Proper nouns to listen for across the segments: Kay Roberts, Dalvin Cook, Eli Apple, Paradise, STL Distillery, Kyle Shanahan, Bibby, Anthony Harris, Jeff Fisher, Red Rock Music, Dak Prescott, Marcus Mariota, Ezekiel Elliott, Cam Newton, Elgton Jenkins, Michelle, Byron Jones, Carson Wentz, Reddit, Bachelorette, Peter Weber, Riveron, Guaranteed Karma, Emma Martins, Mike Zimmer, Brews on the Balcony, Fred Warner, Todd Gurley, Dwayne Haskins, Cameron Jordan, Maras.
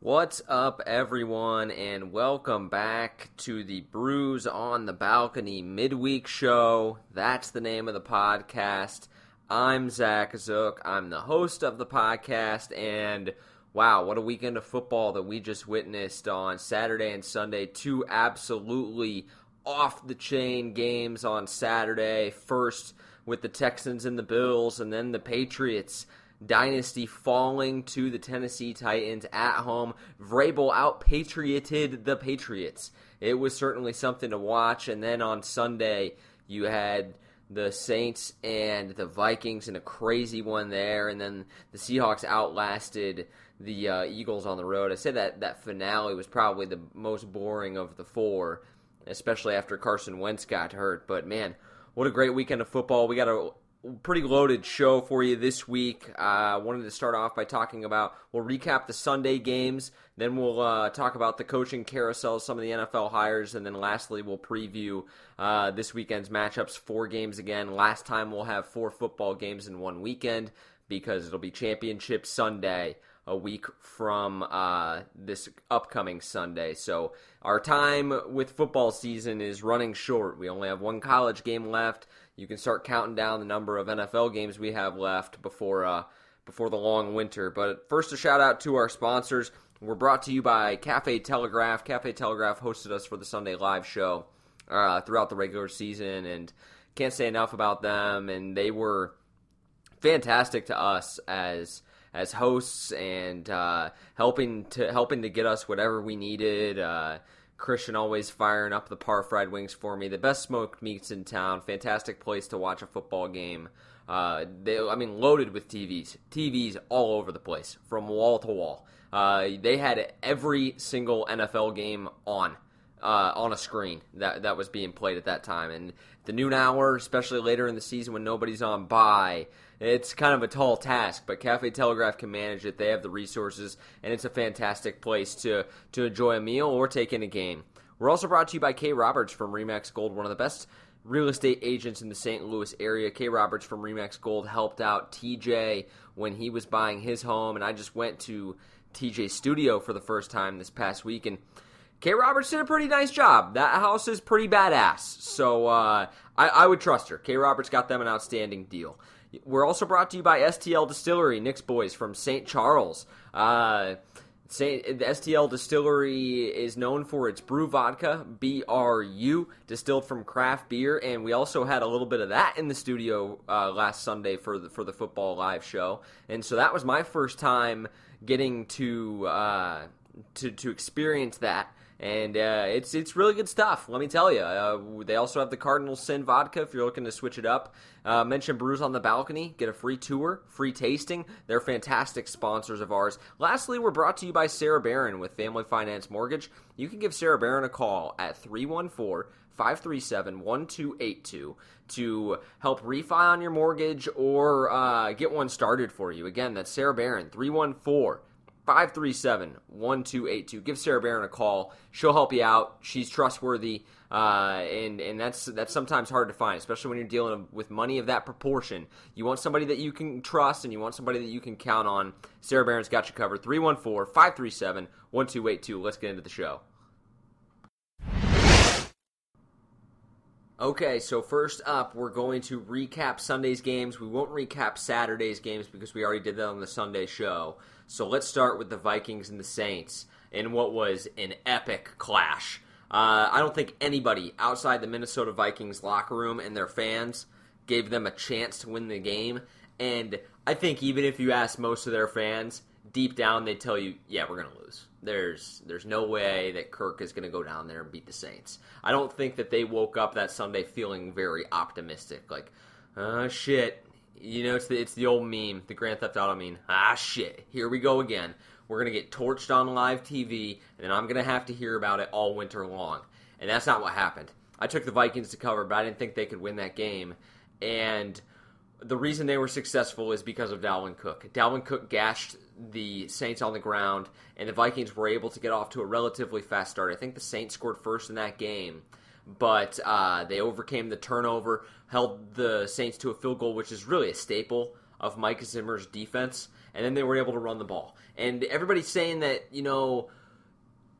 What's up, everyone, and welcome back to the Brews on the Balcony midweek show. That's the name of the podcast. I'm Zach Zook. I'm the host of the podcast, and wow, what a weekend of football that we just witnessed on Saturday and Sunday. Two absolutely off-the-chain games on Saturday, first with the Texans and the Bills, and then the Patriots dynasty falling to the Tennessee Titans at home. Vrabel out-patrioted the Patriots. It was certainly something to watch. And then on Sunday, you had the Saints and the Vikings in a crazy one there. And then the Seahawks outlasted the Eagles on the road. I said that finale was probably the most boring of the four, especially after Carson Wentz got hurt. But, man, what a great weekend of football. We got a pretty loaded show for you this week. I wanted to start off by talking about, we'll recap the Sunday games, then we'll talk about the coaching carousel, some of the NFL hires, and then lastly we'll preview this weekend's matchups, four games again. Last time we'll have four football games in one weekend because it'll be Championship Sunday a week from this upcoming Sunday. So our time with football season is running short. We only have one college game left. You can start counting down the number of NFL games we have left before the long winter. But first, a shout-out to our sponsors. We're brought to you by Cafe Telegraph. Cafe Telegraph hosted us for the Sunday Live show throughout the regular season, and can't say enough about them. And they were fantastic to us as hosts and helping to get us whatever we needed. Christian always firing up the par fried wings for me. The best smoked meats in town. Fantastic place to watch a football game. Loaded with TVs. TVs all over the place, from wall to wall. They had every single NFL game on a screen that was being played at that time. And the noon hour, especially later in the season when nobody's on bye, it's kind of a tall task, but Cafe Telegraph can manage it. They have the resources, and it's a fantastic place to enjoy a meal or take in a game. We're also brought to you by Kay Roberts from REMAX Gold, one of the best real estate agents in the St. Louis area. Kay Roberts from REMAX Gold helped out TJ when he was buying his home, and I just went to TJ's studio for the first time this past week, and Kay Roberts did a pretty nice job. That house is pretty badass, so I would trust her. Kay Roberts got them an outstanding deal. We're also brought to you by STL Distillery, Nick's boys from St. Charles. The STL Distillery is known for its brew vodka, BRU, distilled from craft beer, and we also had a little bit of that in the studio last Sunday for the football live show. And so that was my first time getting to experience that. And it's really good stuff, let me tell you. They also have the Cardinals Sin Vodka if you're looking to switch it up. Mention Brews on the Balcony, get a free tour, free tasting. They're fantastic sponsors of ours. Lastly, we're brought to you by Sarah Barron with Family Finance Mortgage. You can give Sarah Barron a call at 314-537-1282 to help refi on your mortgage or get one started for you. Again, that's Sarah Barron, 314-537-1282. Give Sarah Barron a call. She'll help you out. She's trustworthy, and that's sometimes hard to find, especially when you're dealing with money of that proportion. You want somebody that you can trust, and you want somebody that you can count on. Sarah Barron's got you covered. 314-537-1282. Let's get into the show. Okay, so first up, we're going to recap Sunday's games. We won't recap Saturday's games because we already did that on the Sunday show. So let's start with the Vikings and the Saints in what was an epic clash. I don't think anybody outside the Minnesota Vikings locker room and their fans gave them a chance to win the game. And I think even if you ask most of their fans, deep down they tell you, yeah, we're going to lose. There's no way that Kirk is going to go down there and beat the Saints. I don't think that they woke up that Sunday feeling very optimistic, like, oh, shit. You know, it's the old meme, the Grand Theft Auto meme. Ah, shit, here we go again. We're going to get torched on live TV, and then I'm going to have to hear about it all winter long. And that's not what happened. I took the Vikings to cover, but I didn't think they could win that game. And the reason they were successful is because of Dalvin Cook. Dalvin Cook gashed the Saints on the ground, and the Vikings were able to get off to a relatively fast start. I think the Saints scored first in that game, but they overcame the turnover, held the Saints to a field goal, which is really a staple of Mike Zimmer's defense. and then they were able to run the ball. And everybody's saying that, you know,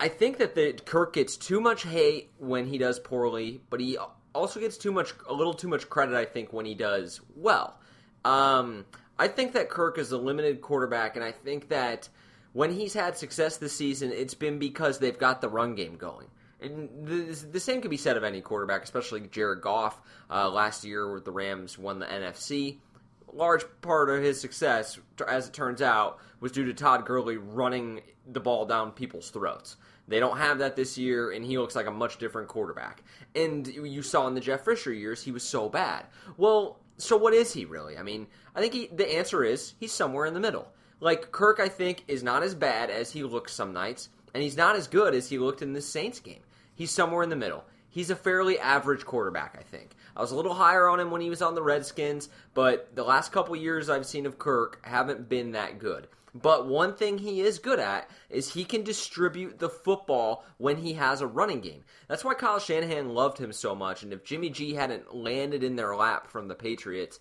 I think that Kirk gets too much hate when he does poorly, but he also gets a little too much credit, I think, when he does well. I think that Kirk is a limited quarterback, and I think that when he's had success this season, it's been because they've got the run game going. And the same can be said of any quarterback, especially Jared Goff. Last year, the Rams won the NFC. A large part of his success, as it turns out, was due to Todd Gurley running the ball down people's throats. They don't have that this year, and he looks like a much different quarterback. And you saw in the Jeff Fisher years, he was so bad. Well, so what is he really? I mean, I think the answer is he's somewhere in the middle. Like, Kirk, I think, is not as bad as he looks some nights, and he's not as good as he looked in this Saints game. He's somewhere in the middle. He's a fairly average quarterback, I think. I was a little higher on him when he was on the Redskins, but the last couple years I've seen of Kirk haven't been that good. But one thing he is good at is he can distribute the football when he has a running game. That's why Kyle Shanahan loved him so much, and if Jimmy G hadn't landed in their lap from the Patriots,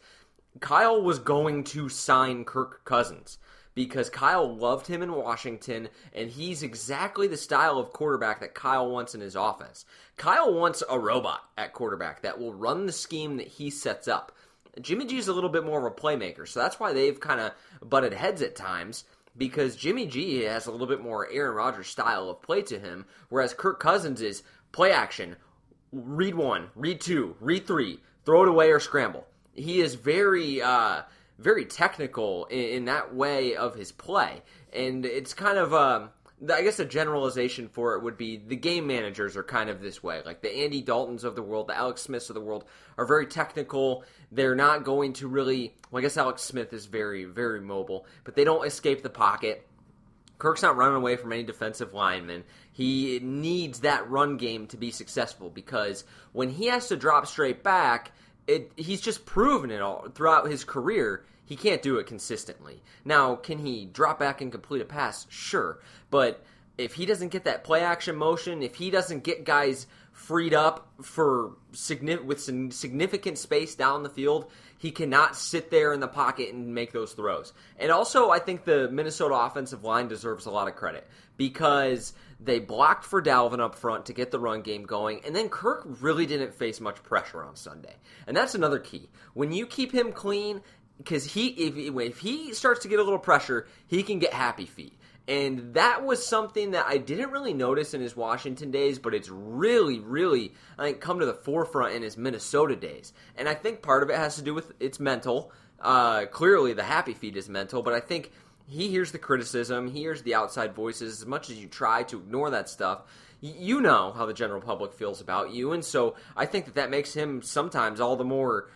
Kyle was going to sign Kirk Cousins, because Kyle loved him in Washington, and he's exactly the style of quarterback that Kyle wants in his offense. Kyle wants a robot at quarterback that will run the scheme that he sets up. Jimmy G's a little bit more of a playmaker, so that's why they've kind of butted heads at times, because Jimmy G has a little bit more Aaron Rodgers style of play to him, whereas Kirk Cousins is play action, read one, read two, read three, throw it away or scramble. He is very technical in that way of his play. And it's kind of, I guess a generalization for it would be the game managers are kind of this way. Like the Andy Daltons of the world, the Alex Smiths of the world are very technical. They're not going to really, well, I guess Alex Smith is very, very mobile, but they don't escape the pocket. Kirk's not running away from any defensive lineman. He needs that run game to be successful, because when he has to drop straight back, he's just proven it all throughout his career. He can't do it consistently. Now, can he drop back and complete a pass? Sure. But if he doesn't get that play action motion, if he doesn't get guys freed up with some significant space down the field, he cannot sit there in the pocket and make those throws. And also, I think the Minnesota offensive line deserves a lot of credit, because they blocked for Dalvin up front to get the run game going, and then Kirk really didn't face much pressure on Sunday. And that's another key. When you keep him clean, because if he starts to get a little pressure, he can get happy feet. And that was something that I didn't really notice in his Washington days, but it's really, really, I think, come to the forefront in his Minnesota days. And I think part of it has to do with it's mental. Clearly, the happy feet is mental, but I think he hears the criticism, he hears the outside voices. As much as you try to ignore that stuff, you know how the general public feels about you. And so I think that makes him sometimes all the more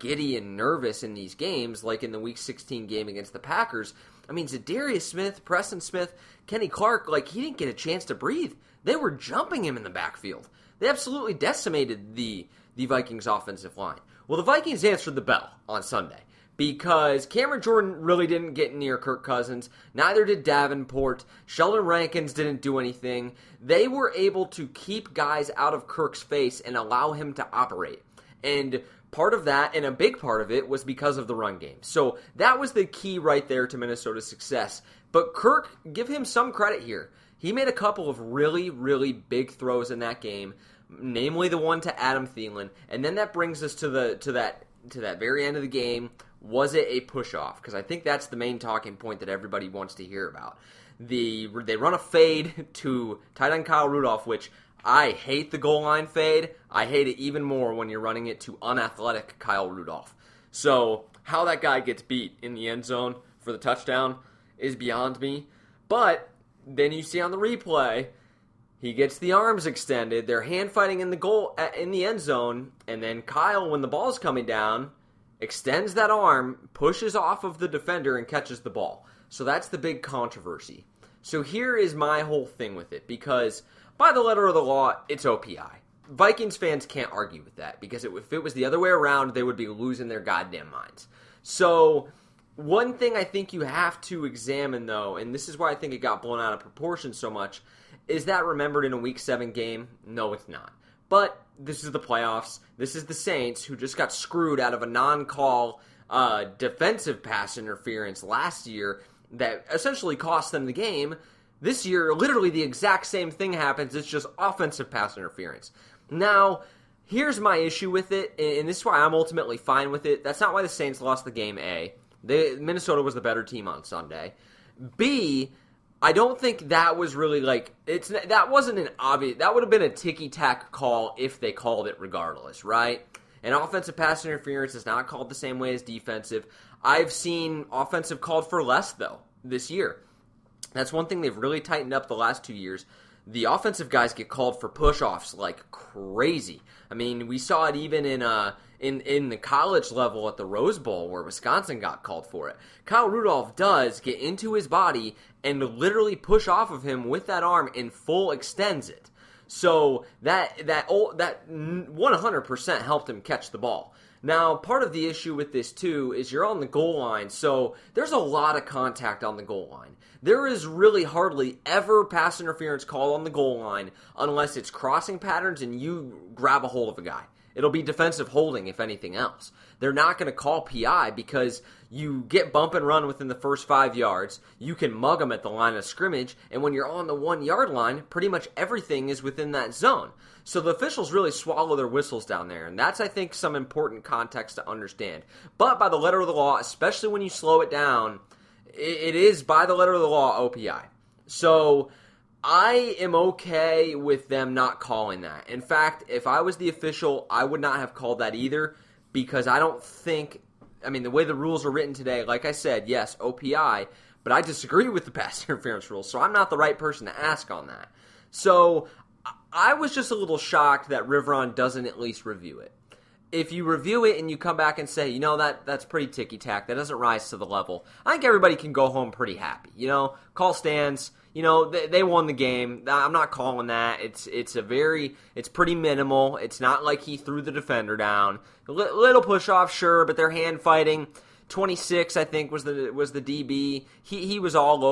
giddy and nervous in these games, like in the Week 16 game against the Packers. I mean, Zadarius Smith, Preston Smith, Kenny Clark, like, he didn't get a chance to breathe. They were jumping him in the backfield. They absolutely decimated the Vikings offensive line. Well, the Vikings answered the bell on Sunday, because Cameron Jordan really didn't get near Kirk Cousins. Neither did Davenport. Sheldon Rankins didn't do anything. They were able to keep guys out of Kirk's face and allow him to operate. And part of that, and a big part of it, was because of the run game. So that was the key right there to Minnesota's success. But Kirk, give him some credit here. He made a couple of really, really big throws in that game, namely the one to Adam Thielen. And then that brings us to that very end of the game. Was it a push-off? Because I think that's the main talking point that everybody wants to hear about. They run a fade to tight end Kyle Rudolph, which I hate the goal line fade. I hate it even more when you're running it to unathletic Kyle Rudolph. So how that guy gets beat in the end zone for the touchdown is beyond me. But then you see on the replay, he gets the arms extended. They're hand fighting in the end zone. And then Kyle, when the ball's coming down, extends that arm, pushes off of the defender, and catches the ball. So that's the big controversy. So here is my whole thing with it, because by the letter of the law, it's OPI. Vikings fans can't argue with that, because if it was the other way around, they would be losing their goddamn minds. So one thing I think you have to examine, though, and this is why I think it got blown out of proportion so much, is that remembered in a Week 7 game? No, it's not. But this is the playoffs. This is the Saints, who just got screwed out of a non-call defensive pass interference last year that essentially cost them the game. This year, literally the exact same thing happens. It's just offensive pass interference. Now, here's my issue with it, and this is why I'm ultimately fine with it. That's not why the Saints lost the game, A. Minnesota was the better team on Sunday. B, I don't think that was really that wasn't an obvious, that would have been a ticky-tack call if they called it regardless, right? And offensive pass interference is not called the same way as defensive. I've seen offensive called for less, though, this year. That's one thing they've really tightened up the last 2 years. The offensive guys get called for push-offs like crazy. I mean, we saw it even in the college level at the Rose Bowl where Wisconsin got called for it. Kyle Rudolph does get into his body and literally push off of him with that arm and full extends it. So that 100% helped him catch the ball. Now, part of the issue with this, too, is you're on the goal line, so there's a lot of contact on the goal line. There is really hardly ever pass interference called on the goal line unless it's crossing patterns and you grab a hold of a guy. It'll be defensive holding, if anything else. They're not going to call PI because you get bump and run within the first 5 yards. You can mug them at the line of scrimmage, and when you're on the 1 yard line, pretty much everything is within that zone. So the officials really swallow their whistles down there, and that's, I think, some important context to understand. But by the letter of the law, especially when you slow it down, it is by the letter of the law OPI. So I am okay with them not calling that. In fact, if I was the official, I would not have called that either because I don't think, I mean, the way the rules are written today, like I said, yes, OPI, but I disagree with the pass interference rules, so I'm not the right person to ask on that. So I was just a little shocked that Riveron doesn't at least review it. If you review it and you come back and say, you know, that's pretty ticky-tack, that doesn't rise to the level, I think everybody can go home pretty happy. You know, call stands, you know, they won the game. I'm not calling that. It's pretty minimal. It's not like he threw the defender down. Little push-off, sure, but they're hand fighting. 26, I think, was the DB. He was all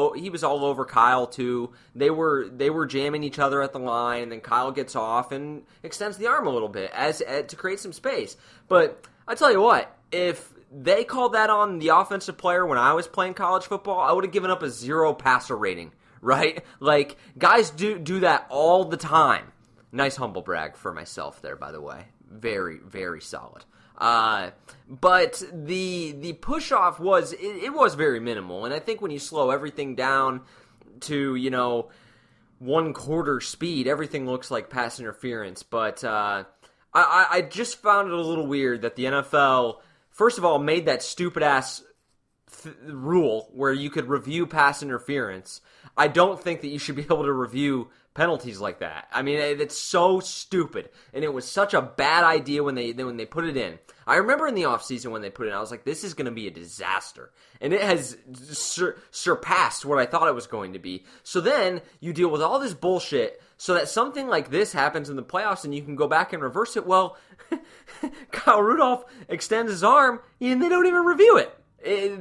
over Kyle too. They were jamming each other at the line, and then Kyle gets off and extends the arm a little bit as to create some space. But I tell you what, if they called that on the offensive player when I was playing college football, I would have given up a 0 passer rating, right? Like guys do that all the time. Nice humble brag for myself there, by the way. Very, very solid. But the push-off was very minimal, and I think when you slow everything down to, you know, one-quarter speed, everything looks like pass interference. But I just found it a little weird that the NFL, first of all, made that stupid-ass rule where you could review pass interference. I don't think that you should be able to review penalties like that. I mean, it's so stupid, and it was such a bad idea when they put it in. I remember in the offseason when they put it in, I was like, this is going to be a disaster, and it has surpassed what I thought it was going to be. So then you deal with all this bullshit so that something like this happens in the playoffs and you can go back and reverse it. Well, Kyle Rudolph extends his arm, and they don't even review it.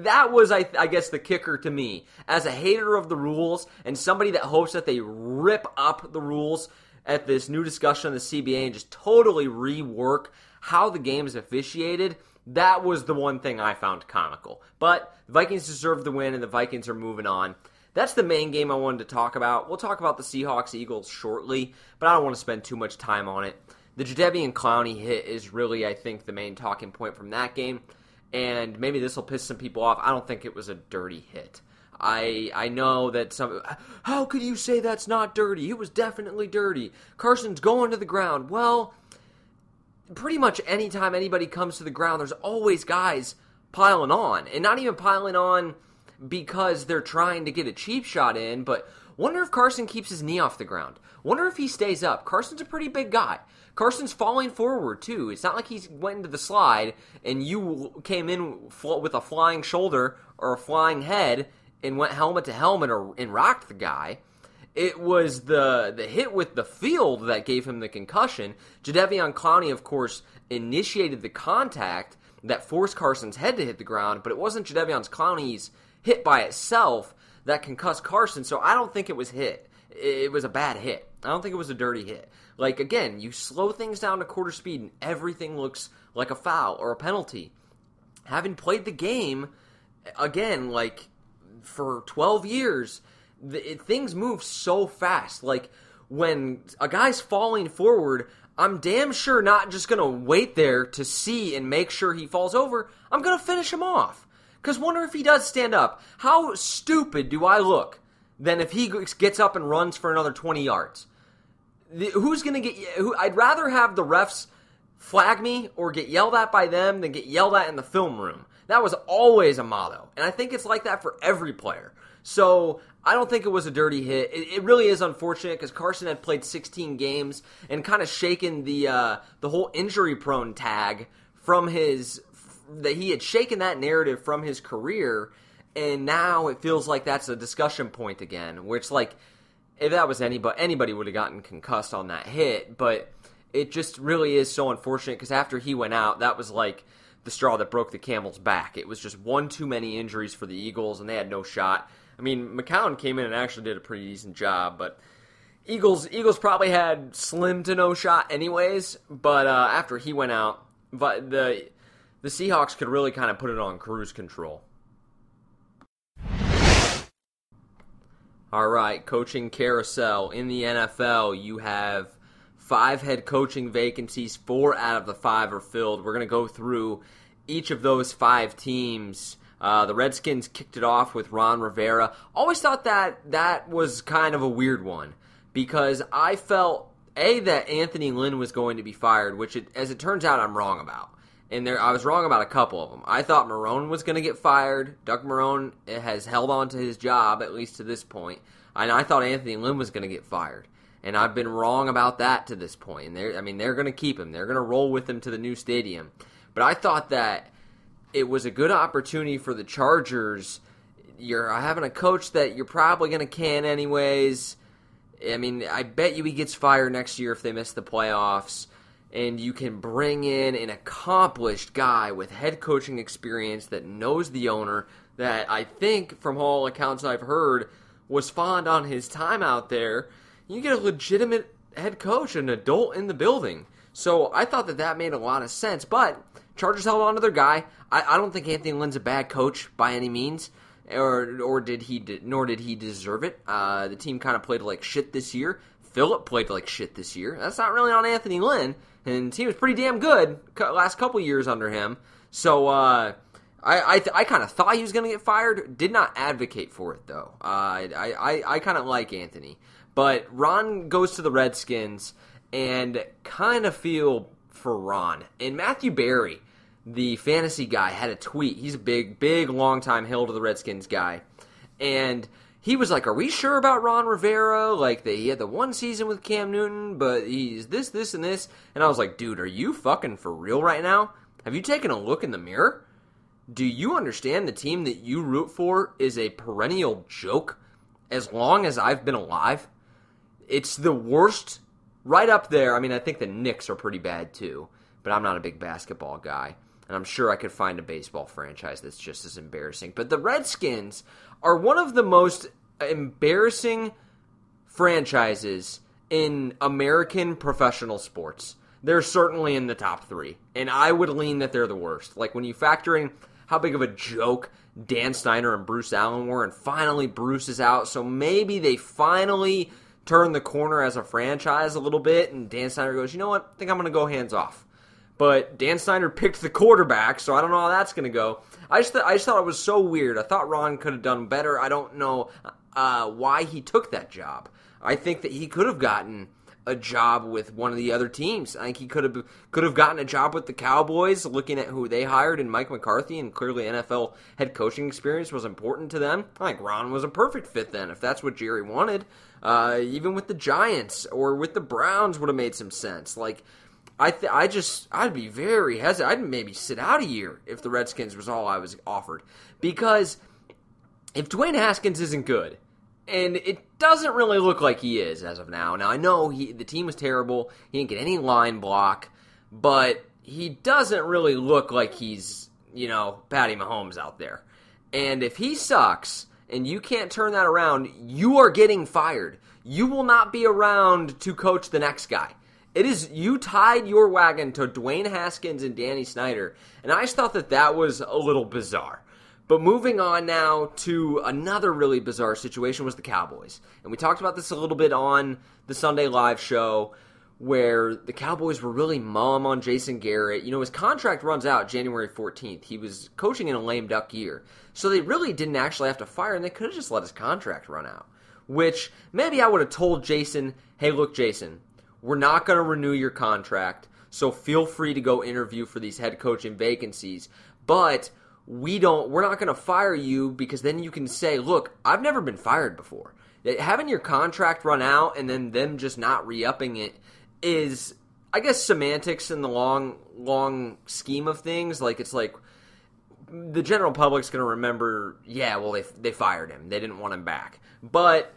That was, I guess, the kicker to me. As a hater of the rules and somebody that hopes that they rip up the rules at this new discussion on the CBA and just totally rework how the game is officiated, that was the one thing I found comical. But the Vikings deserve the win, and the Vikings are moving on. That's the main game I wanted to talk about. We'll talk about the Seahawks-Eagles shortly, but I don't want to spend too much time on it. The Jadeveon Clowney hit is really, I think, the main talking point from that game. And maybe this will piss some people off. I don't think it was a dirty hit. I know that some... How could you say that's not dirty? It was definitely dirty. Carson's going to the ground. Well, pretty much any time anybody comes to the ground, there's always guys piling on. And not even piling on because they're trying to get a cheap shot in, but wonder if Carson keeps his knee off the ground. Wonder if he stays up. Carson's a pretty big guy. Carson's falling forward, too. It's not like he went into the slide and you came in with a flying shoulder or a flying head and went helmet to helmet and rocked the guy. It was the hit with the field that gave him the concussion. Jadeveon Clowney, of course, initiated the contact that forced Carson's head to hit the ground, but it wasn't Jadeveon Clowney's hit by itself that concussed Carson, so I don't think it was hit. It was a bad hit. I don't think it was a dirty hit. Like, again, you slow things down to quarter speed and everything looks like a foul or a penalty. Having played the game, again, like, for 12 years, things move so fast. Like, when a guy's falling forward, I'm damn sure not just going to wait there to see and make sure he falls over. I'm going to finish him off. Because wonder if he does stand up. How stupid do I look than if he gets up and runs for another 20 yards? Who's going to get... I'd rather have the refs flag me or get yelled at by them than get yelled at in the film room. That was always a motto. And I think it's like that for every player. So I don't think it was a dirty hit. It really is unfortunate because Carson had played 16 games and kind of shaken the whole injury-prone tag from his... that he had shaken that narrative from his career, and now it feels like that's a discussion point again, where it's like, if that was anybody would have gotten concussed on that hit, but it just really is so unfortunate because after he went out, that was like the straw that broke the camel's back. It was just one too many injuries for the Eagles, and they had no shot. I mean, McCown came in and actually did a pretty decent job, but Eagles probably had slim to no shot anyways, but after he went out, but the Seahawks could really kind of put it on cruise control. All right, coaching carousel. In the NFL, you have 5 head coaching vacancies. 4 out of the 5 are filled. We're going to go through each of those 5 teams. The Redskins kicked it off with Ron Rivera. Always thought that was kind of a weird one because I felt, A, that Anthony Lynn was going to be fired, which, as it turns out, I'm wrong about. And I was wrong about a couple of them. I thought Marone was going to get fired. Doug Marone has held on to his job, at least to this point. And I thought Anthony Lynn was going to get fired. And I've been wrong about that to this point. And they're going to keep him. They're going to roll with him to the new stadium. But I thought that it was a good opportunity for the Chargers. You're having a coach that you're probably going to can anyways. I mean, I bet you he gets fired next year if they miss the playoffs. And you can bring in an accomplished guy with head coaching experience that knows the owner, that I think, from all accounts I've heard, was fond on his time out there. You get a legitimate head coach, an adult in the building. So I thought that made a lot of sense. But Chargers held on to their guy. I don't think Anthony Lynn's a bad coach by any means, nor did he deserve it. The team kind of played like shit this year. Phillip played like shit this year. That's not really on Anthony Lynn. And he was pretty damn good last couple years under him. So I kind of thought he was going to get fired. Did not advocate for it, though. I kind of like Anthony. But Ron goes to the Redskins and kind of feel for Ron. And Matthew Berry, the fantasy guy, had a tweet. He's a big, big, long-time Hail to the Redskins guy. And he was like, are we sure about Ron Rivera? Like, he had the one season with Cam Newton, but he's this, and this. And I was like, dude, are you fucking for real right now? Have you taken a look in the mirror? Do you understand the team that you root for is a perennial joke as long as I've been alive? It's the worst right up there. I mean, I think the Knicks are pretty bad too, but I'm not a big basketball guy. And I'm sure I could find a baseball franchise that's just as embarrassing. But the Redskins are one of the most embarrassing franchises in American professional sports. They're certainly in the top 3. And I would lean that they're the worst. Like, when you factor in how big of a joke Dan Snyder and Bruce Allen were, and finally Bruce is out, so maybe they finally turn the corner as a franchise a little bit, and Dan Snyder goes, you know what, I think I'm going to go hands off. But Dan Snyder picked the quarterback, so I don't know how that's going to go. I just thought it was so weird. I thought Ron could have done better. I don't know why he took that job. I think that he could have gotten a job with one of the other teams. I think he could have gotten a job with the Cowboys, looking at who they hired and Mike McCarthy, and clearly NFL head coaching experience was important to them. I think Ron was a perfect fit then, if that's what Jerry wanted. Even with the Giants or with the Browns would have made some sense. Like, I'd be very hesitant. I'd maybe sit out a year if the Redskins was all I was offered. Because if Dwayne Haskins isn't good, and it doesn't really look like he is as of now. Now, I know the team was terrible. He didn't get any line block. But he doesn't really look like he's, Patty Mahomes out there. And if he sucks and you can't turn that around, you are getting fired. You will not be around to coach the next guy. It is, you tied your wagon to Dwayne Haskins and Danny Snyder, and I just thought that was a little bizarre. But moving on now to another really bizarre situation was the Cowboys. And we talked about this a little bit on the Sunday Live show where the Cowboys were really mum on Jason Garrett. You know, his contract runs out January 14th. He was coaching in a lame duck year. So they really didn't actually have to fire him. They could have just let his contract run out, which maybe I would have told Jason, hey, look, Jason, we're not going to renew your contract, so feel free to go interview for these head coaching vacancies. But we're not going to fire you because then you can say, look, I've never been fired before. Having your contract run out and then them just not re-upping it is, I guess, semantics in the long scheme of things. Like, it's like the general public's going to remember, yeah, well, they fired him. They didn't want him back. But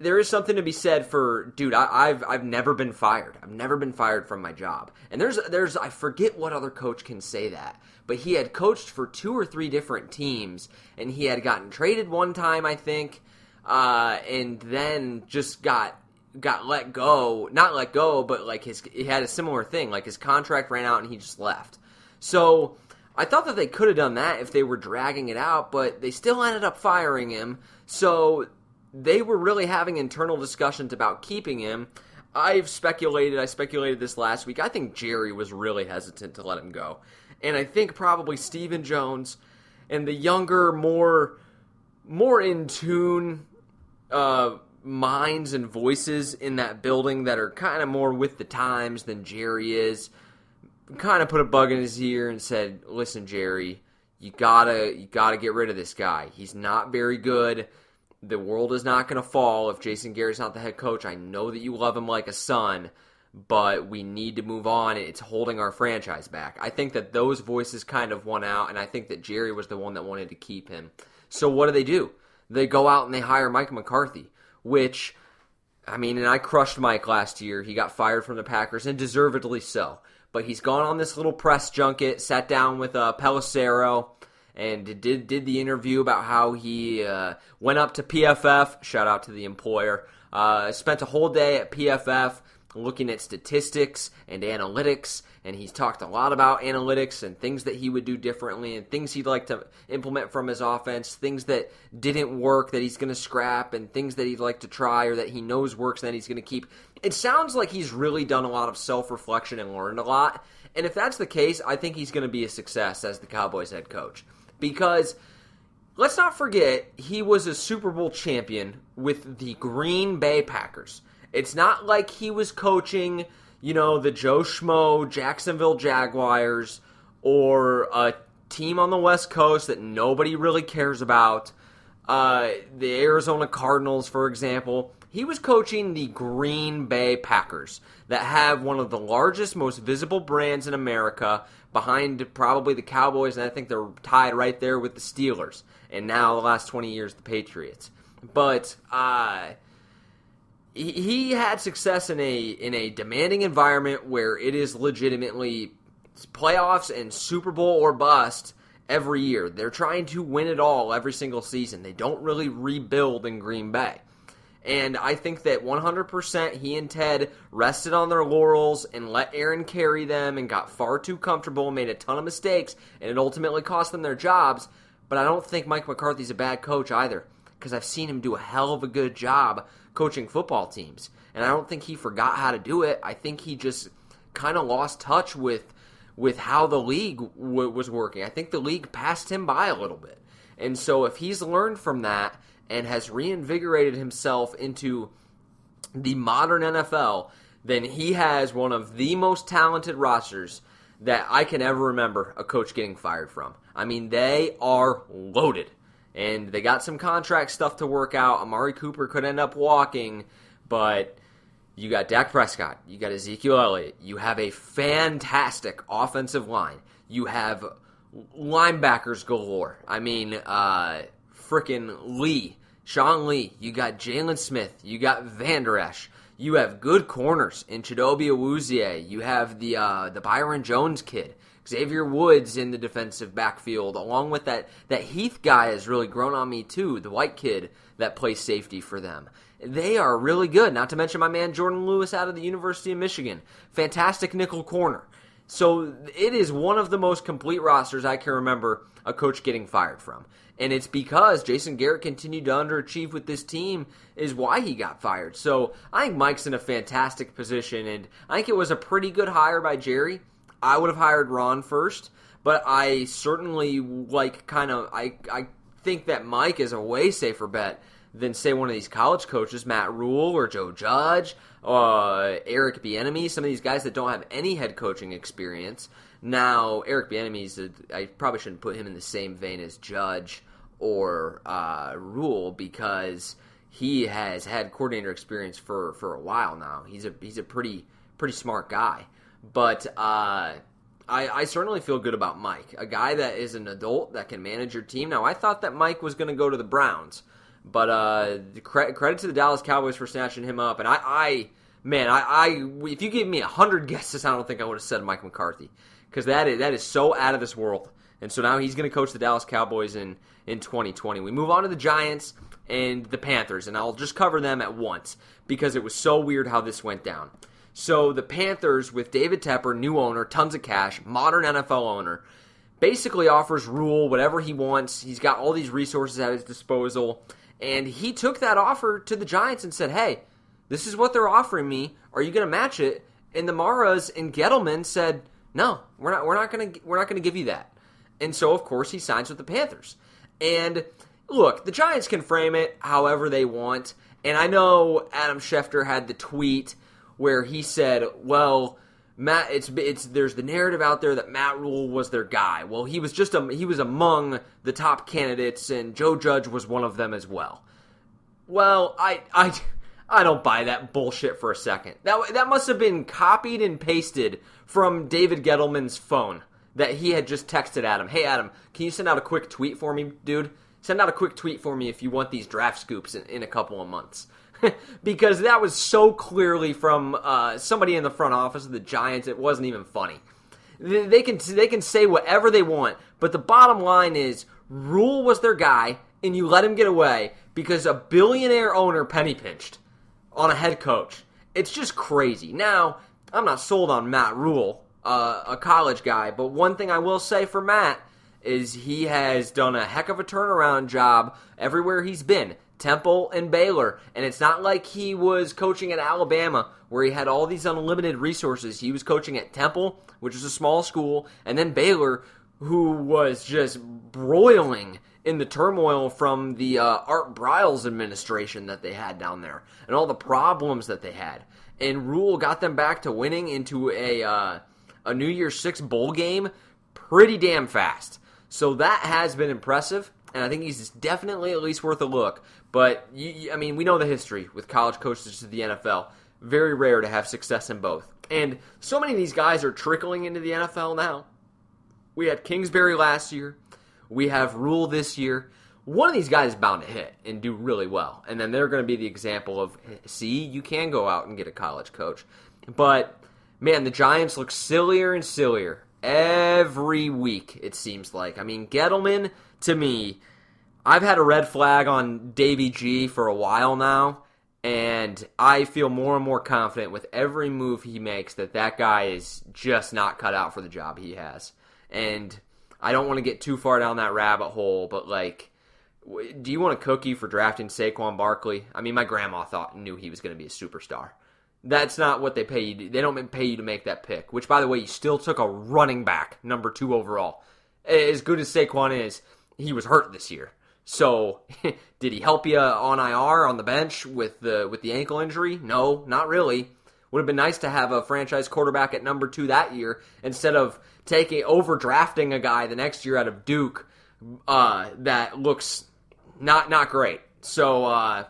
there is something to be said for, dude, I've never been fired. I've never been fired from my job. And there's I forget what other coach can say that, but he had coached for 2 or 3 different teams, and he had gotten traded one time, I think, and then just got let go. Not let go, but like he had a similar thing. Like, his contract ran out and he just left. So I thought that they could have done that if they were dragging it out, but they still ended up firing him. So they were really having internal discussions about keeping him. I speculated this last week. I think Jerry was really hesitant to let him go. And I think probably Stephen Jones and the younger, more in tune minds and voices in that building that are kind of more with the times than Jerry is, kind of put a bug in his ear and said, listen, Jerry, you gotta get rid of this guy. He's not very good. The world is not going to fall if Jason Garrett's not the head coach. I know that you love him like a son, but we need to move on. It's holding our franchise back. I think that those voices kind of won out, and I think that Jerry was the one that wanted to keep him. So what do? They go out and they hire Mike McCarthy, which, I mean, and I crushed Mike last year. He got fired from the Packers, and deservedly so. But he's gone on this little press junket, sat down with Pelissero, and did the interview about how he went up to PFF, shout out to the employer, spent a whole day at PFF looking at statistics and analytics, and he's talked a lot about analytics and things that he would do differently and things he'd like to implement from his offense, things that didn't work that he's going to scrap and things that he'd like to try or that he knows works that he's going to keep. It sounds like he's really done a lot of self-reflection and learned a lot, and if that's the case, I think he's going to be a success as the Cowboys head coach. Because, let's not forget, he was a Super Bowl champion with the Green Bay Packers. It's not like he was coaching, you know, the Joe Schmo Jacksonville Jaguars or a team on the West Coast that nobody really cares about, the Arizona Cardinals, for example. He was coaching the Green Bay Packers that have one of the largest, most visible brands in America, behind probably the Cowboys, and I think they're tied right there with the Steelers, and now the last 20 years, the Patriots. But he had success in a demanding environment where it is legitimately playoffs and Super Bowl or bust every year. They're trying to win it all every single season. They don't really rebuild in Green Bay. And I think that 100% he and Ted rested on their laurels and let Aaron carry them and got far too comfortable and made a ton of mistakes, and it ultimately cost them their jobs. But I don't think Mike McCarthy's a bad coach either, because I've seen him do a hell of a good job coaching football teams. And I don't think he forgot how to do it. I think he just kind of lost touch with how the league was working. I think the league passed him by a little bit. And so if he's learned from that and has reinvigorated himself into the modern NFL, then he has one of the most talented rosters that I can ever remember a coach getting fired from. I mean, they are loaded. And they got some contract stuff to work out. Amari Cooper could end up walking, but you got Dak Prescott. You got Ezekiel Elliott. You have a fantastic offensive line. You have linebackers galore. I mean, frickin' Sean Lee, you got Jalen Smith, you got Van Der Esch, you have good corners in Chidobe Awuzie, you have the Byron Jones kid, Xavier Woods in the defensive backfield, along with that Heath guy has really grown on me too, the white kid that plays safety for them. They are really good, not to mention my man Jordan Lewis out of the University of Michigan, fantastic nickel corner. So it is one of the most complete rosters I can remember a coach getting fired from. And it's because Jason Garrett continued to underachieve with this team is why he got fired. So I think Mike's in a fantastic position, and I think it was a pretty good hire by Jerry. I would have hired Ron first, but I certainly like kind of I think that Mike is a way safer bet than, say, one of these college coaches, Matt Rhule or Joe Judge, Eric Bieniemy, some of these guys that don't have any head coaching experience. Now, Eric Bieniemy, I probably shouldn't put him in the same vein as Judge or Rhule because he has had coordinator experience for a while now. He's a pretty smart guy. But I certainly feel good about Mike, a guy that is an adult that can manage your team. Now, I thought that Mike was going to go to the Browns. But credit to the Dallas Cowboys for snatching him up. And I if you gave me 100 guesses, I don't think I would have said Mike McCarthy because that is so out of this world. And so now he's going to coach the Dallas Cowboys in 2020. We move on to the Giants and the Panthers, and I'll just cover them at once because it was so weird how this went down. So the Panthers with David Tepper, new owner, tons of cash, modern NFL owner, basically offers Rhule whatever he wants. He's got all these resources at his disposal. And he took that offer to the Giants and said, hey, this is what they're offering me. Are you going to match it? And the Maras and Gettleman said, no, we're not going to give you that. And so, of course, he signs with the Panthers. And, look, the Giants can frame it however they want. And I know Adam Schefter had the tweet where he said, well, Matt, there's the narrative out there that Matt Rhule was their guy. Well, he was among the top candidates, and Joe Judge was one of them as well. Well, I don't buy that bullshit for a second. That must have been copied and pasted from David Gettleman's phone that he had just texted Adam. Hey, Adam, can you send out a quick tweet for me, dude? Send out a quick tweet for me if you want these draft scoops in a couple of months. Because that was so clearly from somebody in the front office of the Giants, it wasn't even funny. They can say whatever they want, but the bottom line is Rhule was their guy, and you let him get away because a billionaire owner penny pinched on a head coach. It's just crazy. Now, I'm not sold on Matt Rhule, a college guy, but one thing I will say for Matt is he has done a heck of a turnaround job everywhere he's been. Temple and Baylor, and it's not like he was coaching at Alabama where he had all these unlimited resources. He was coaching at Temple, which is a small school, and then Baylor, who was just broiling in the turmoil from the Art Briles administration that they had down there and all the problems that they had. And Rhule got them back to winning into a New Year's Six bowl game pretty damn fast. So that has been impressive. And I think he's definitely at least worth a look. But, we know the history with college coaches to the NFL. Very rare to have success in both. And so many of these guys are trickling into the NFL now. We had Kingsbury last year. We have Rhule this year. One of these guys is bound to hit and do really well. And then they're going to be the example of, see, you can go out and get a college coach. But, man, the Giants look sillier and sillier every week, it seems like. I mean, Gettleman, to me, I've had a red flag on Davey G for a while now, and I feel more and more confident with every move he makes that guy is just not cut out for the job he has. And I don't want to get too far down that rabbit hole, but, like, do you want a cookie for drafting Saquon Barkley? I mean, my grandma knew he was going to be a superstar. That's not what they pay you. They don't pay you to make that pick, which, by the way, you still took a running back, number 2 overall. As good as Saquon is, he was hurt this year. So, did he help you on IR, on the bench, with the ankle injury? No, not really. Would have been nice to have a franchise quarterback at number 2 that year instead of overdrafting a guy the next year out of Duke that looks not great. So, I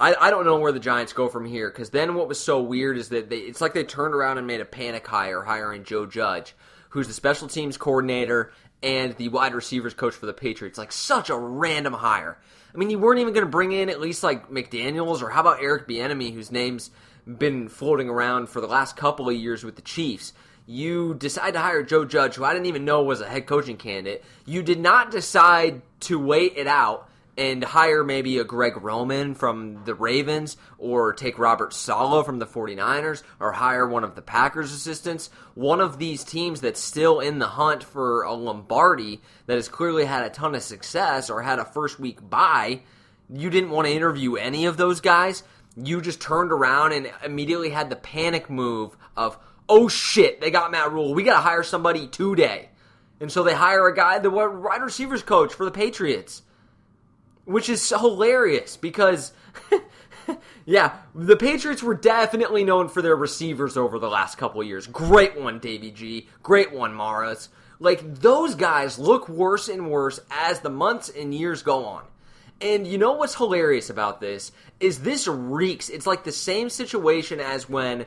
don't know where the Giants go from here, because then what was so weird is that it's like they turned around and made a panic hire, hiring Joe Judge, who's the special teams coordinator and the wide receivers coach for the Patriots. Like, such a random hire. I mean, you weren't even going to bring in at least, like, McDaniels, or how about Eric Bieniemy, whose name's been floating around for the last couple of years with the Chiefs. You decide to hire Joe Judge, who I didn't even know was a head coaching candidate. You did not decide to wait it out and hire maybe a Greg Roman from the Ravens, or take Robert Saleh from the 49ers, or hire one of the Packers assistants, one of these teams that's still in the hunt for a Lombardi that has clearly had a ton of success or had a first-week bye. You didn't want to interview any of those guys. You just turned around and immediately had the panic move of, oh shit, they got Matt Rhule. We got to hire somebody today. And so they hire a guy, the wide receivers coach for the Patriots, which is hilarious because, yeah, the Patriots were definitely known for their receivers over the last couple of years. Great one, Davey G. Great one, Maris. Like, those guys look worse and worse as the months and years go on. And you know what's hilarious about this is this reeks. It's like the same situation as when,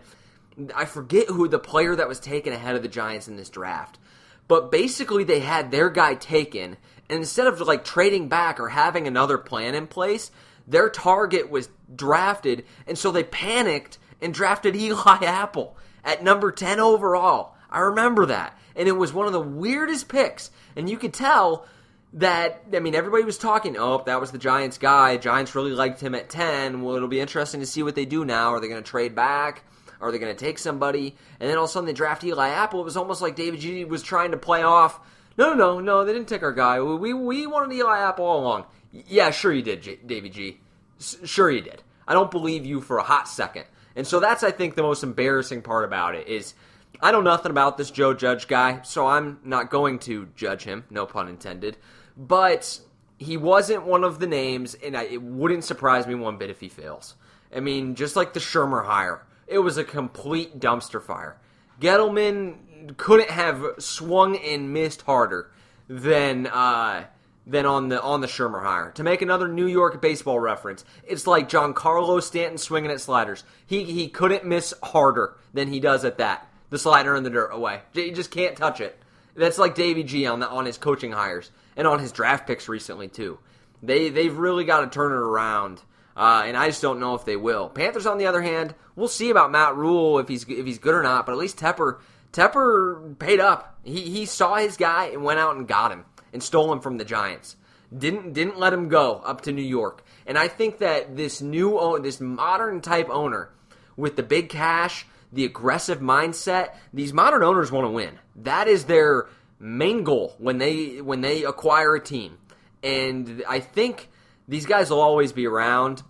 I forget who the player that was taken ahead of the Giants in this draft, but basically they had their guy taken, and instead of like trading back or having another plan in place, their target was drafted, and so they panicked and drafted Eli Apple at number 10 overall. I remember that, and it was one of the weirdest picks, and you could tell that, I mean, everybody was talking, oh, that was the Giants guy, Giants really liked him at 10, well, it'll be interesting to see what they do now, are they going to trade back? Are they going to take somebody? And then all of a sudden they draft Eli Apple. It was almost like David G was trying to play off, no, they didn't take our guy. We wanted Eli Apple all along. Yeah, sure you did, David G. Sure you did. I don't believe you for a hot second. And so that's, I think, the most embarrassing part about it is I know nothing about this Joe Judge guy, so I'm not going to judge him, no pun intended. But he wasn't one of the names, and it wouldn't surprise me one bit if he fails. I mean, just like the Shermer hire. It was a complete dumpster fire. Gettleman couldn't have swung and missed harder than on the Shermer hire. To make another New York baseball reference, it's like Giancarlo Stanton swinging at sliders. He couldn't miss harder than he does at that. The slider in the dirt away. You just can't touch it. That's like Davey G on his coaching hires and on his draft picks recently too. They've really got to turn it around. And I just don't know if they will. Panthers, on the other hand, we'll see about Matt Rhule if he's good or not. But at least Tepper paid up. He saw his guy and went out and got him and stole him from the Giants. Didn't let him go up to New York. And I think that this modern type owner with the big cash, the aggressive mindset, these modern owners want to win. That is their main goal when they acquire a team. And I think these guys will always be around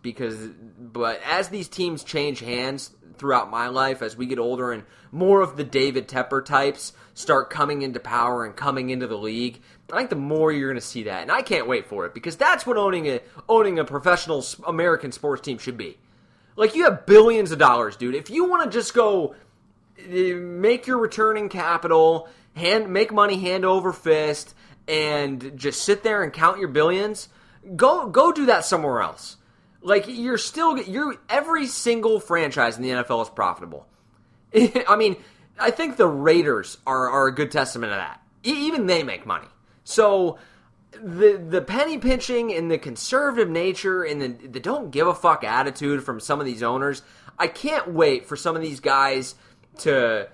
but as these teams change hands throughout my life, as we get older and more of the David Tepper types start coming into power and coming into the league, I think the more you're going to see that. And I can't wait for it because that's what owning a professional American sports team should be. Like, you have billions of dollars, dude. If you want to just go make your returning capital, make money hand over fist, and just sit there and count your billions, Go do that somewhere else. Like, every single franchise in the NFL is profitable. I mean, I think the Raiders are a good testament of that. Even they make money. So the penny pinching and the conservative nature and the don't give a fuck attitude from some of these owners, I can't wait for some of these guys to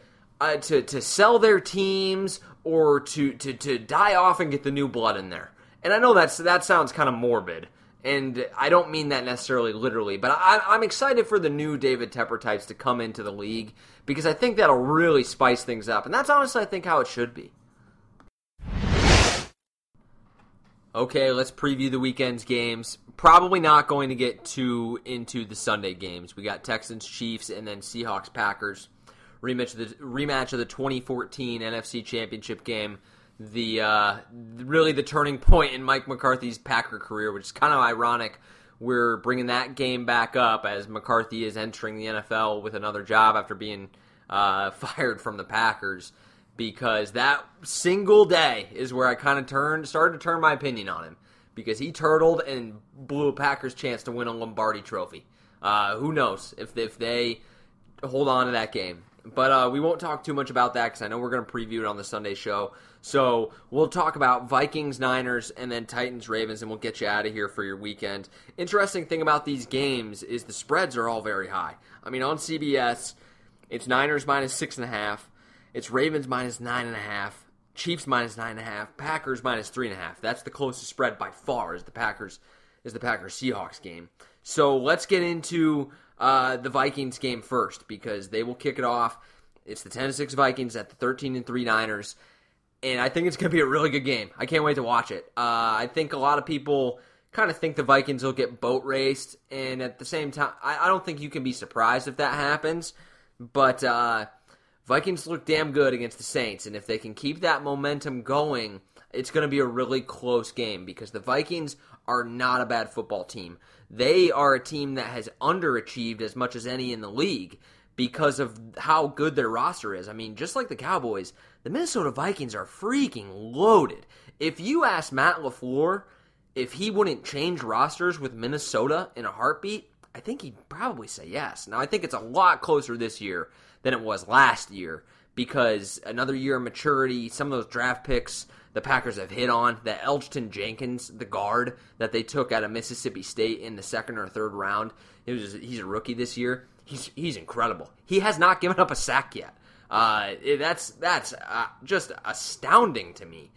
sell their teams or to die off and get the new blood in there. And I know that sounds kind of morbid, and I don't mean that necessarily literally, but I'm excited for the new David Tepper types to come into the league because I think that'll really spice things up, and that's honestly, I think, how it should be. Okay, let's preview the weekend's games. Probably not going to get too into the Sunday games. We got Texans, Chiefs, and then Seahawks, Packers. Rematch of the 2014 NFC Championship game. Really the turning point in Mike McCarthy's Packer career, which is kind of ironic. We're bringing that game back up as McCarthy is entering the NFL with another job after being fired from the Packers, because that single day is where I kind of started to turn my opinion on him, because he turtled and blew a Packers chance to win a Lombardi trophy. Who knows if they hold on to that game. But we won't talk too much about that because I know we're going to preview it on the Sunday show. So we'll talk about Vikings, Niners, and then Titans, Ravens, and we'll get you out of here for your weekend. Interesting thing about these games is the spreads are all very high. I mean, on CBS, it's Niners minus 6.5. It's Ravens minus 9.5. Chiefs minus 9.5. Packers minus 3.5. That's the closest spread by far, is the Packers is the Packers-Seahawks game. So let's get into the Vikings game first, because they will kick it off. It's the 10-6 Vikings at the 13-3 Niners, and I think it's going to be a really good game. I can't wait to watch it. I think a lot of people kind of think the Vikings will get boat raced, and at the same time, I don't think you can be surprised if that happens, but Vikings look damn good against the Saints, and if they can keep that momentum going, it's going to be a really close game, because the Vikings are not a bad football team. They are a team that has underachieved as much as any in the league because of how good their roster is. I mean, just like the Cowboys, the Minnesota Vikings are freaking loaded. If you ask Matt LaFleur if he wouldn't change rosters with Minnesota in a heartbeat, I think he'd probably say yes. Now, I think it's a lot closer this year than it was last year because another year of maturity, some of those draft picks the Packers have hit on, that Elgton Jenkins, the guard that they took out of Mississippi State in the second or third round, he's a rookie this year. He's incredible. He has not given up a sack yet. That's just astounding to me.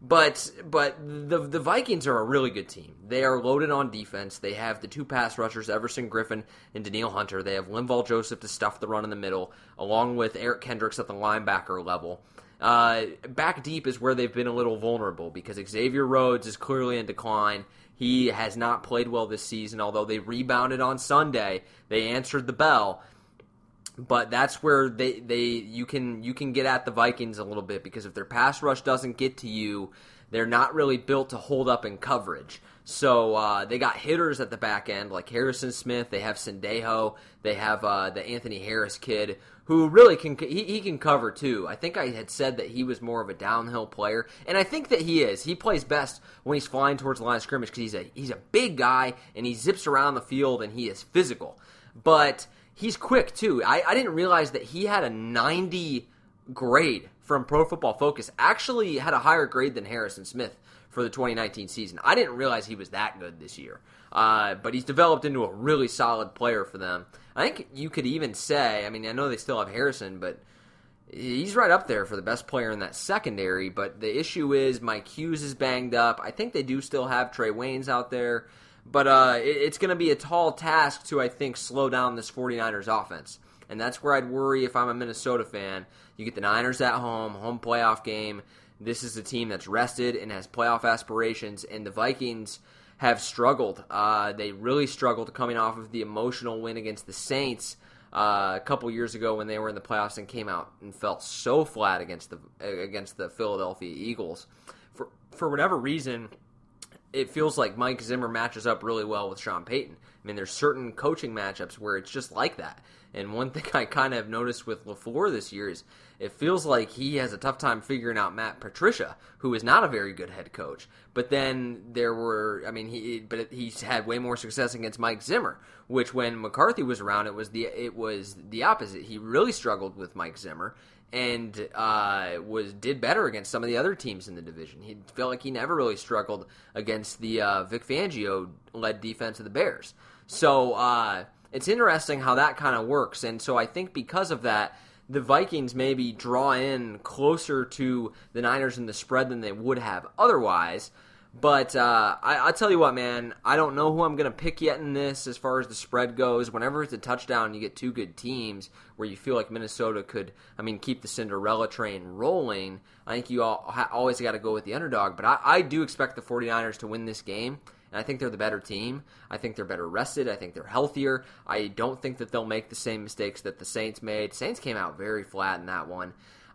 But the Vikings are a really good team. They are loaded on defense. They have the two pass rushers, Everson Griffin and Danielle Hunter. They have Linval Joseph to stuff the run in the middle, along with Eric Kendricks at the linebacker level. Back deep is where they've been a little vulnerable because Xavier Rhodes is clearly in decline. He has not played well this season, although they rebounded on Sunday. They answered the bell. But that's where you can get at the Vikings a little bit because if their pass rush doesn't get to you, they're not really built to hold up in coverage. So they got hitters at the back end like Harrison Smith. They have Sendejo. They have the Anthony Harris kid who really can cover too. I think I had said that he was more of a downhill player, and I think that he is. He plays best when he's flying towards the line of scrimmage because he's a big guy and he zips around the field and he is physical. But he's quick too. I didn't realize that he had a 90 grade from Pro Football Focus. Actually had a higher grade than Harrison Smith for the 2019 season. I didn't realize he was that good this year. But he's developed into a really solid player for them. I think you could even say, I mean, I know they still have Harrison, but he's right up there for the best player in that secondary. But the issue is Mike Hughes is banged up. I think they do still have Trey Waynes out there. But it's going to be a tall task to, I think, slow down this 49ers offense. And that's where I'd worry if I'm a Minnesota fan. You get the Niners at home playoff game. This is a team that's rested and has playoff aspirations, and the Vikings have struggled. They really struggled coming off of the emotional win against the Saints a couple years ago when they were in the playoffs and came out and fell so flat against the Philadelphia Eagles. For whatever reason, it feels like Mike Zimmer matches up really well with Sean Payton. I mean, there's certain coaching matchups where it's just like that. And one thing I kind of noticed with LaFleur this year is it feels like he has a tough time figuring out Matt Patricia, who is not a very good head coach. But then he's had way more success against Mike Zimmer, which when McCarthy was around, it was the opposite. He really struggled with Mike Zimmer and did better against some of the other teams in the division. He felt like he never really struggled against the Vic Fangio-led defense of the Bears. So it's interesting how that kind of works. And so I think because of that, the Vikings maybe draw in closer to the Niners in the spread than they would have otherwise. But I'll tell you what, man, I don't know who I'm going to pick yet in this as far as the spread goes. Whenever it's a touchdown, you get two good teams where you feel like Minnesota could, keep the Cinderella train rolling. I think you always got to go with the underdog. But I do expect the 49ers to win this game. And I think they're the better team. I think they're better rested. I think they're healthier. I don't think that they'll make the same mistakes that the Saints made. Saints came out very flat in that one.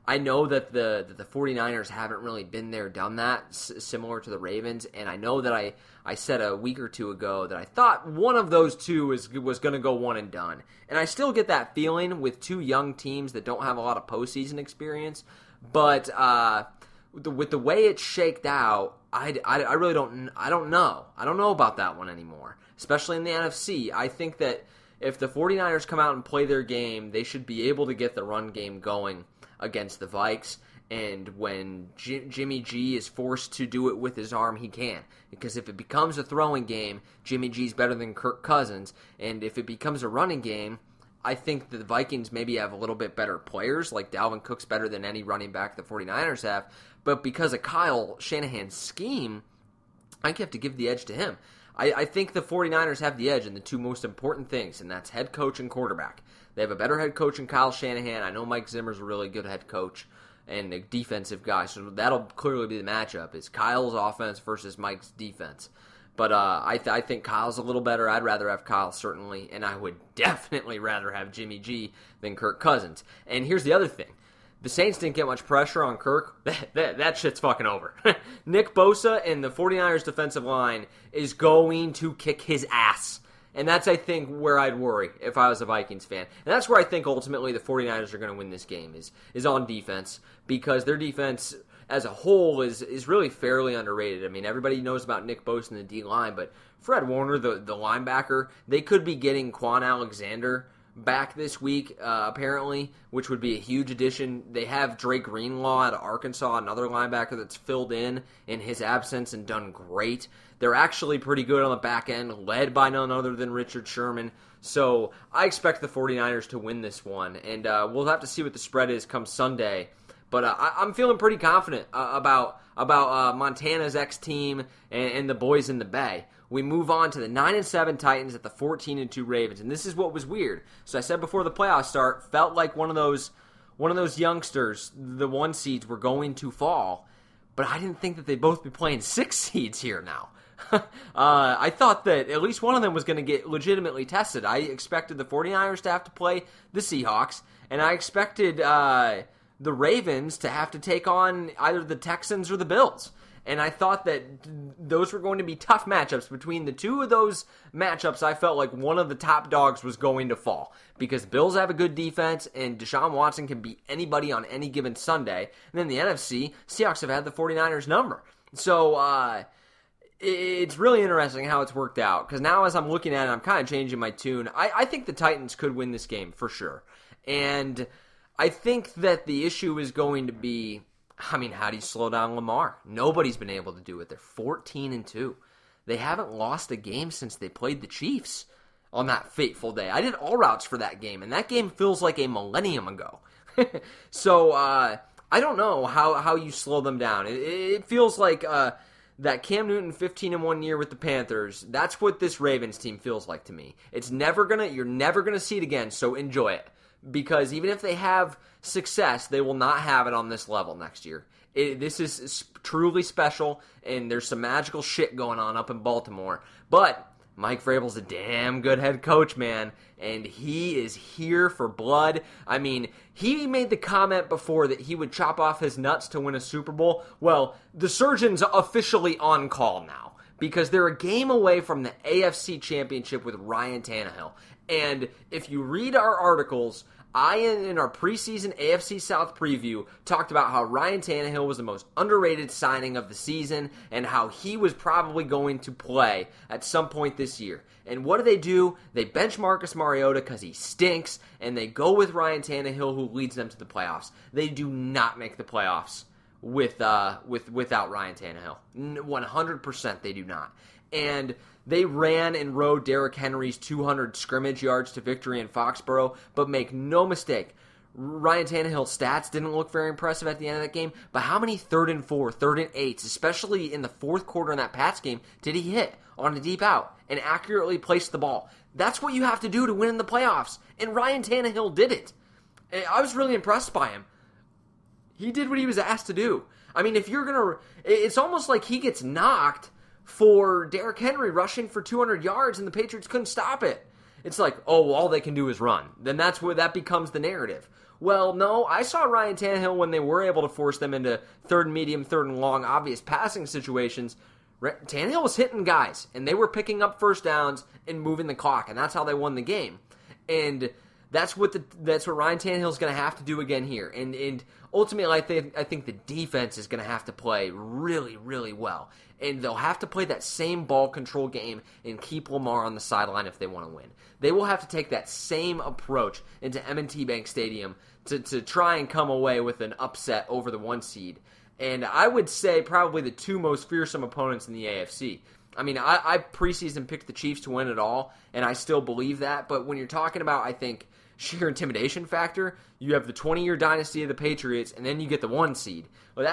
I know that the 49ers haven't really been there, done that, similar to the Ravens. And I know that I said a week or two ago that I thought one of those two was going to go one and done. And I still get that feeling with two young teams that don't have a lot of postseason experience. But with the way it shaked out, I really don't. I don't know. I don't know about that one anymore, especially in the NFC. I think that if the 49ers come out and play their game, they should be able to get the run game going against the Vikes. And when Jimmy G is forced to do it with his arm, he can. Because if it becomes a throwing game, Jimmy G's better than Kirk Cousins. And if it becomes a running game, I think that the Vikings maybe have a little bit better players, like Dalvin Cook's better than any running back the 49ers have. But because of Kyle Shanahan's scheme, I think you have to give the edge to him. I think the 49ers have the edge in the two most important things, and that's head coach and quarterback. They have a better head coach in Kyle Shanahan. I know Mike Zimmer's a really good head coach and a defensive guy, so that'll clearly be the matchup, is Kyle's offense versus Mike's defense. But I think Kyle's a little better. I'd rather have Kyle, certainly, and I would definitely rather have Jimmy G than Kirk Cousins. And here's the other thing. The Saints didn't get much pressure on Kirk. That shit's fucking over. Nick Bosa and the 49ers defensive line is going to kick his ass. And that's, I think, where I'd worry if I was a Vikings fan. And that's where I think ultimately the 49ers are going to win this game, is on defense, because their defense as a whole is really fairly underrated. I mean, everybody knows about Nick Bosa and the D-line, but Fred Warner, the linebacker, they could be getting Quan Alexander back this week, apparently, which would be a huge addition. They have Drake Greenlaw out of Arkansas, another linebacker that's filled in his absence and done great. They're actually pretty good on the back end, led by none other than Richard Sherman. So I expect the 49ers to win this one, and we'll have to see what the spread is come Sunday. But I'm feeling pretty confident about Montana's ex-team and the boys in the Bay. We move on to the 9-7 Titans at the 14-2 Ravens, and this is what was weird. So I said before the playoffs start, felt like one of those youngsters, the 1 seeds, were going to fall, but I didn't think that they'd both be playing 6 seeds here now. I thought that at least one of them was going to get legitimately tested. I expected the 49ers to have to play the Seahawks, and I expected the Ravens to have to take on either the Texans or the Bills. And I thought that those were going to be tough matchups. Between the two of those matchups, I felt like one of the top dogs was going to fall, because Bills have a good defense, and Deshaun Watson can beat anybody on any given Sunday. And then the NFC, Seahawks have had the 49ers number. So it's really interesting how it's worked out, because now as I'm looking at it, I'm kind of changing my tune. I think the Titans could win this game for sure. And I think that the issue is going to be, I mean, how do you slow down Lamar? Nobody's been able to do it. They're 14-2. They haven't lost a game since they played the Chiefs on that fateful day. I did all routes for that game, and that game feels like a millennium ago. So I don't know how you slow them down. It feels like that Cam Newton 15-1 year with the Panthers. That's what this Ravens team feels like to me. You're never gonna see it again. So enjoy it. Because even if they have success, they will not have it on this level next year. This is truly special, and there's some magical shit going on up in Baltimore. But Mike Vrabel's a damn good head coach, man, and he is here for blood. I mean, he made the comment before that he would chop off his nuts to win a Super Bowl. Well, the surgeon's officially on call now, because they're a game away from the AFC Championship with Ryan Tannehill. And if you read our articles, I, in our preseason AFC South preview, talked about how Ryan Tannehill was the most underrated signing of the season and how he was probably going to play at some point this year. And what do? They bench Marcus Mariota because he stinks, and they go with Ryan Tannehill, who leads them to the playoffs. They do not make the playoffs without Ryan Tannehill. 100% they do not. And they ran and rode Derrick Henry's 200 scrimmage yards to victory in Foxborough, but make no mistake, Ryan Tannehill's stats didn't look very impressive at the end of that game, but how many 3rd and 4, 3rd and 8, especially in the fourth quarter in that Pats game, did he hit on a deep out and accurately place the ball? That's what you have to do to win in the playoffs, and Ryan Tannehill did it. I was really impressed by him. He did what he was asked to do. I mean, if you're going to, it's almost like he gets knocked for Derrick Henry rushing for 200 yards and the Patriots couldn't stop it. It's like, oh, well, all they can do is run. Then that's where that becomes the narrative. Well, no, I saw Ryan Tannehill when they were able to force them into 3rd and medium, 3rd and long, obvious passing situations. Tannehill was hitting guys, and they were picking up first downs and moving the clock, and that's how they won the game. And that's what Ryan Tannehill's going to have to do again here. And ultimately, I think the defense is going to have to play really, really well. And they'll have to play that same ball control game and keep Lamar on the sideline if they want to win. They will have to take that same approach into M&T Bank Stadium to try and come away with an upset over the 1 seed. And I would say probably the two most fearsome opponents in the AFC. I mean, I preseason picked the Chiefs to win it all, and I still believe that. But when you're talking about, I think, sheer intimidation factor, you have the 20-year dynasty of the Patriots, and then you get the 1 seed. Well,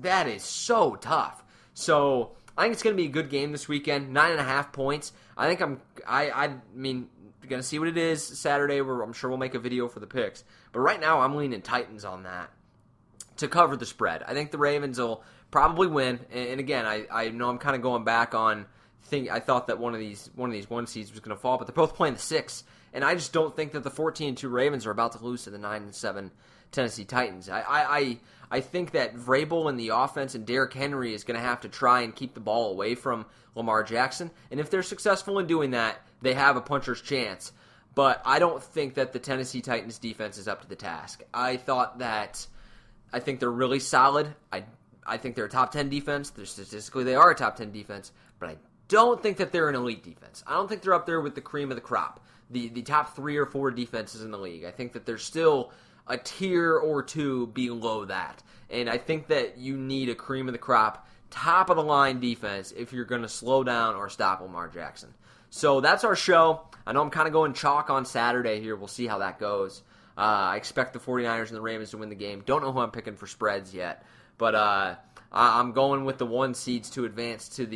that is so tough. So I think it's going to be a good game this weekend. 9.5 points. I think I mean, going to see what it is Saturday. I'm sure we'll make a video for the picks. But right now, I'm leaning Titans on that to cover the spread. I think the Ravens will probably win. And again, I know I'm kind of going back on thing. I thought that one of these one seeds was going to fall, but they're both playing the 6. And I just don't think that the 14-2 Ravens are about to lose to the 9-7 Tennessee Titans. I think that Vrabel and the offense and Derrick Henry is going to have to try and keep the ball away from Lamar Jackson. And if they're successful in doing that, they have a puncher's chance. But I don't think that the Tennessee Titans defense is up to the task. I think they're really solid. I think they're a top 10 defense. Statistically, they are a top 10 defense. But I don't think that they're an elite defense. I don't think they're up there with the cream of the crop, the top 3 or 4 defenses in the league. I think that they're still a tier or 2 below that. And I think that you need a cream of the crop, top of the line defense if you're going to slow down or stop Lamar Jackson. So that's our show. I know I'm kind of going chalk on Saturday here. We'll see how that goes. I expect the 49ers and the Ravens to win the game. Don't know who I'm picking for spreads yet, but I'm going with the 1 seeds to advance to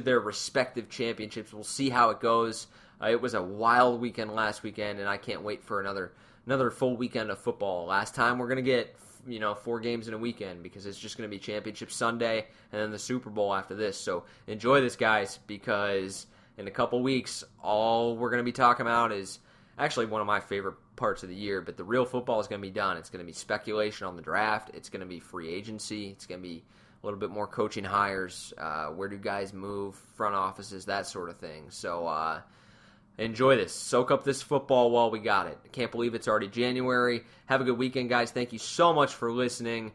their respective championships. We'll see how it goes. It was a wild weekend last weekend, and I can't wait for another full weekend of football. Last time we're going to get 4 games in a weekend because it's just going to be Championship Sunday and then the Super Bowl after this. So enjoy this, guys, because in a couple weeks, all we're going to be talking about is actually one of my favorite parts of the year, but the real football is going to be done. It's going to be speculation on the draft. It's going to be free agency. It's going to be a little bit more coaching hires. Where do guys move, front offices, that sort of thing. So enjoy this. Soak up this football while we got it. I can't believe it's already January. Have a good weekend, guys. Thank you so much for listening.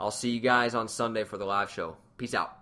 I'll see you guys on Sunday for the live show. Peace out.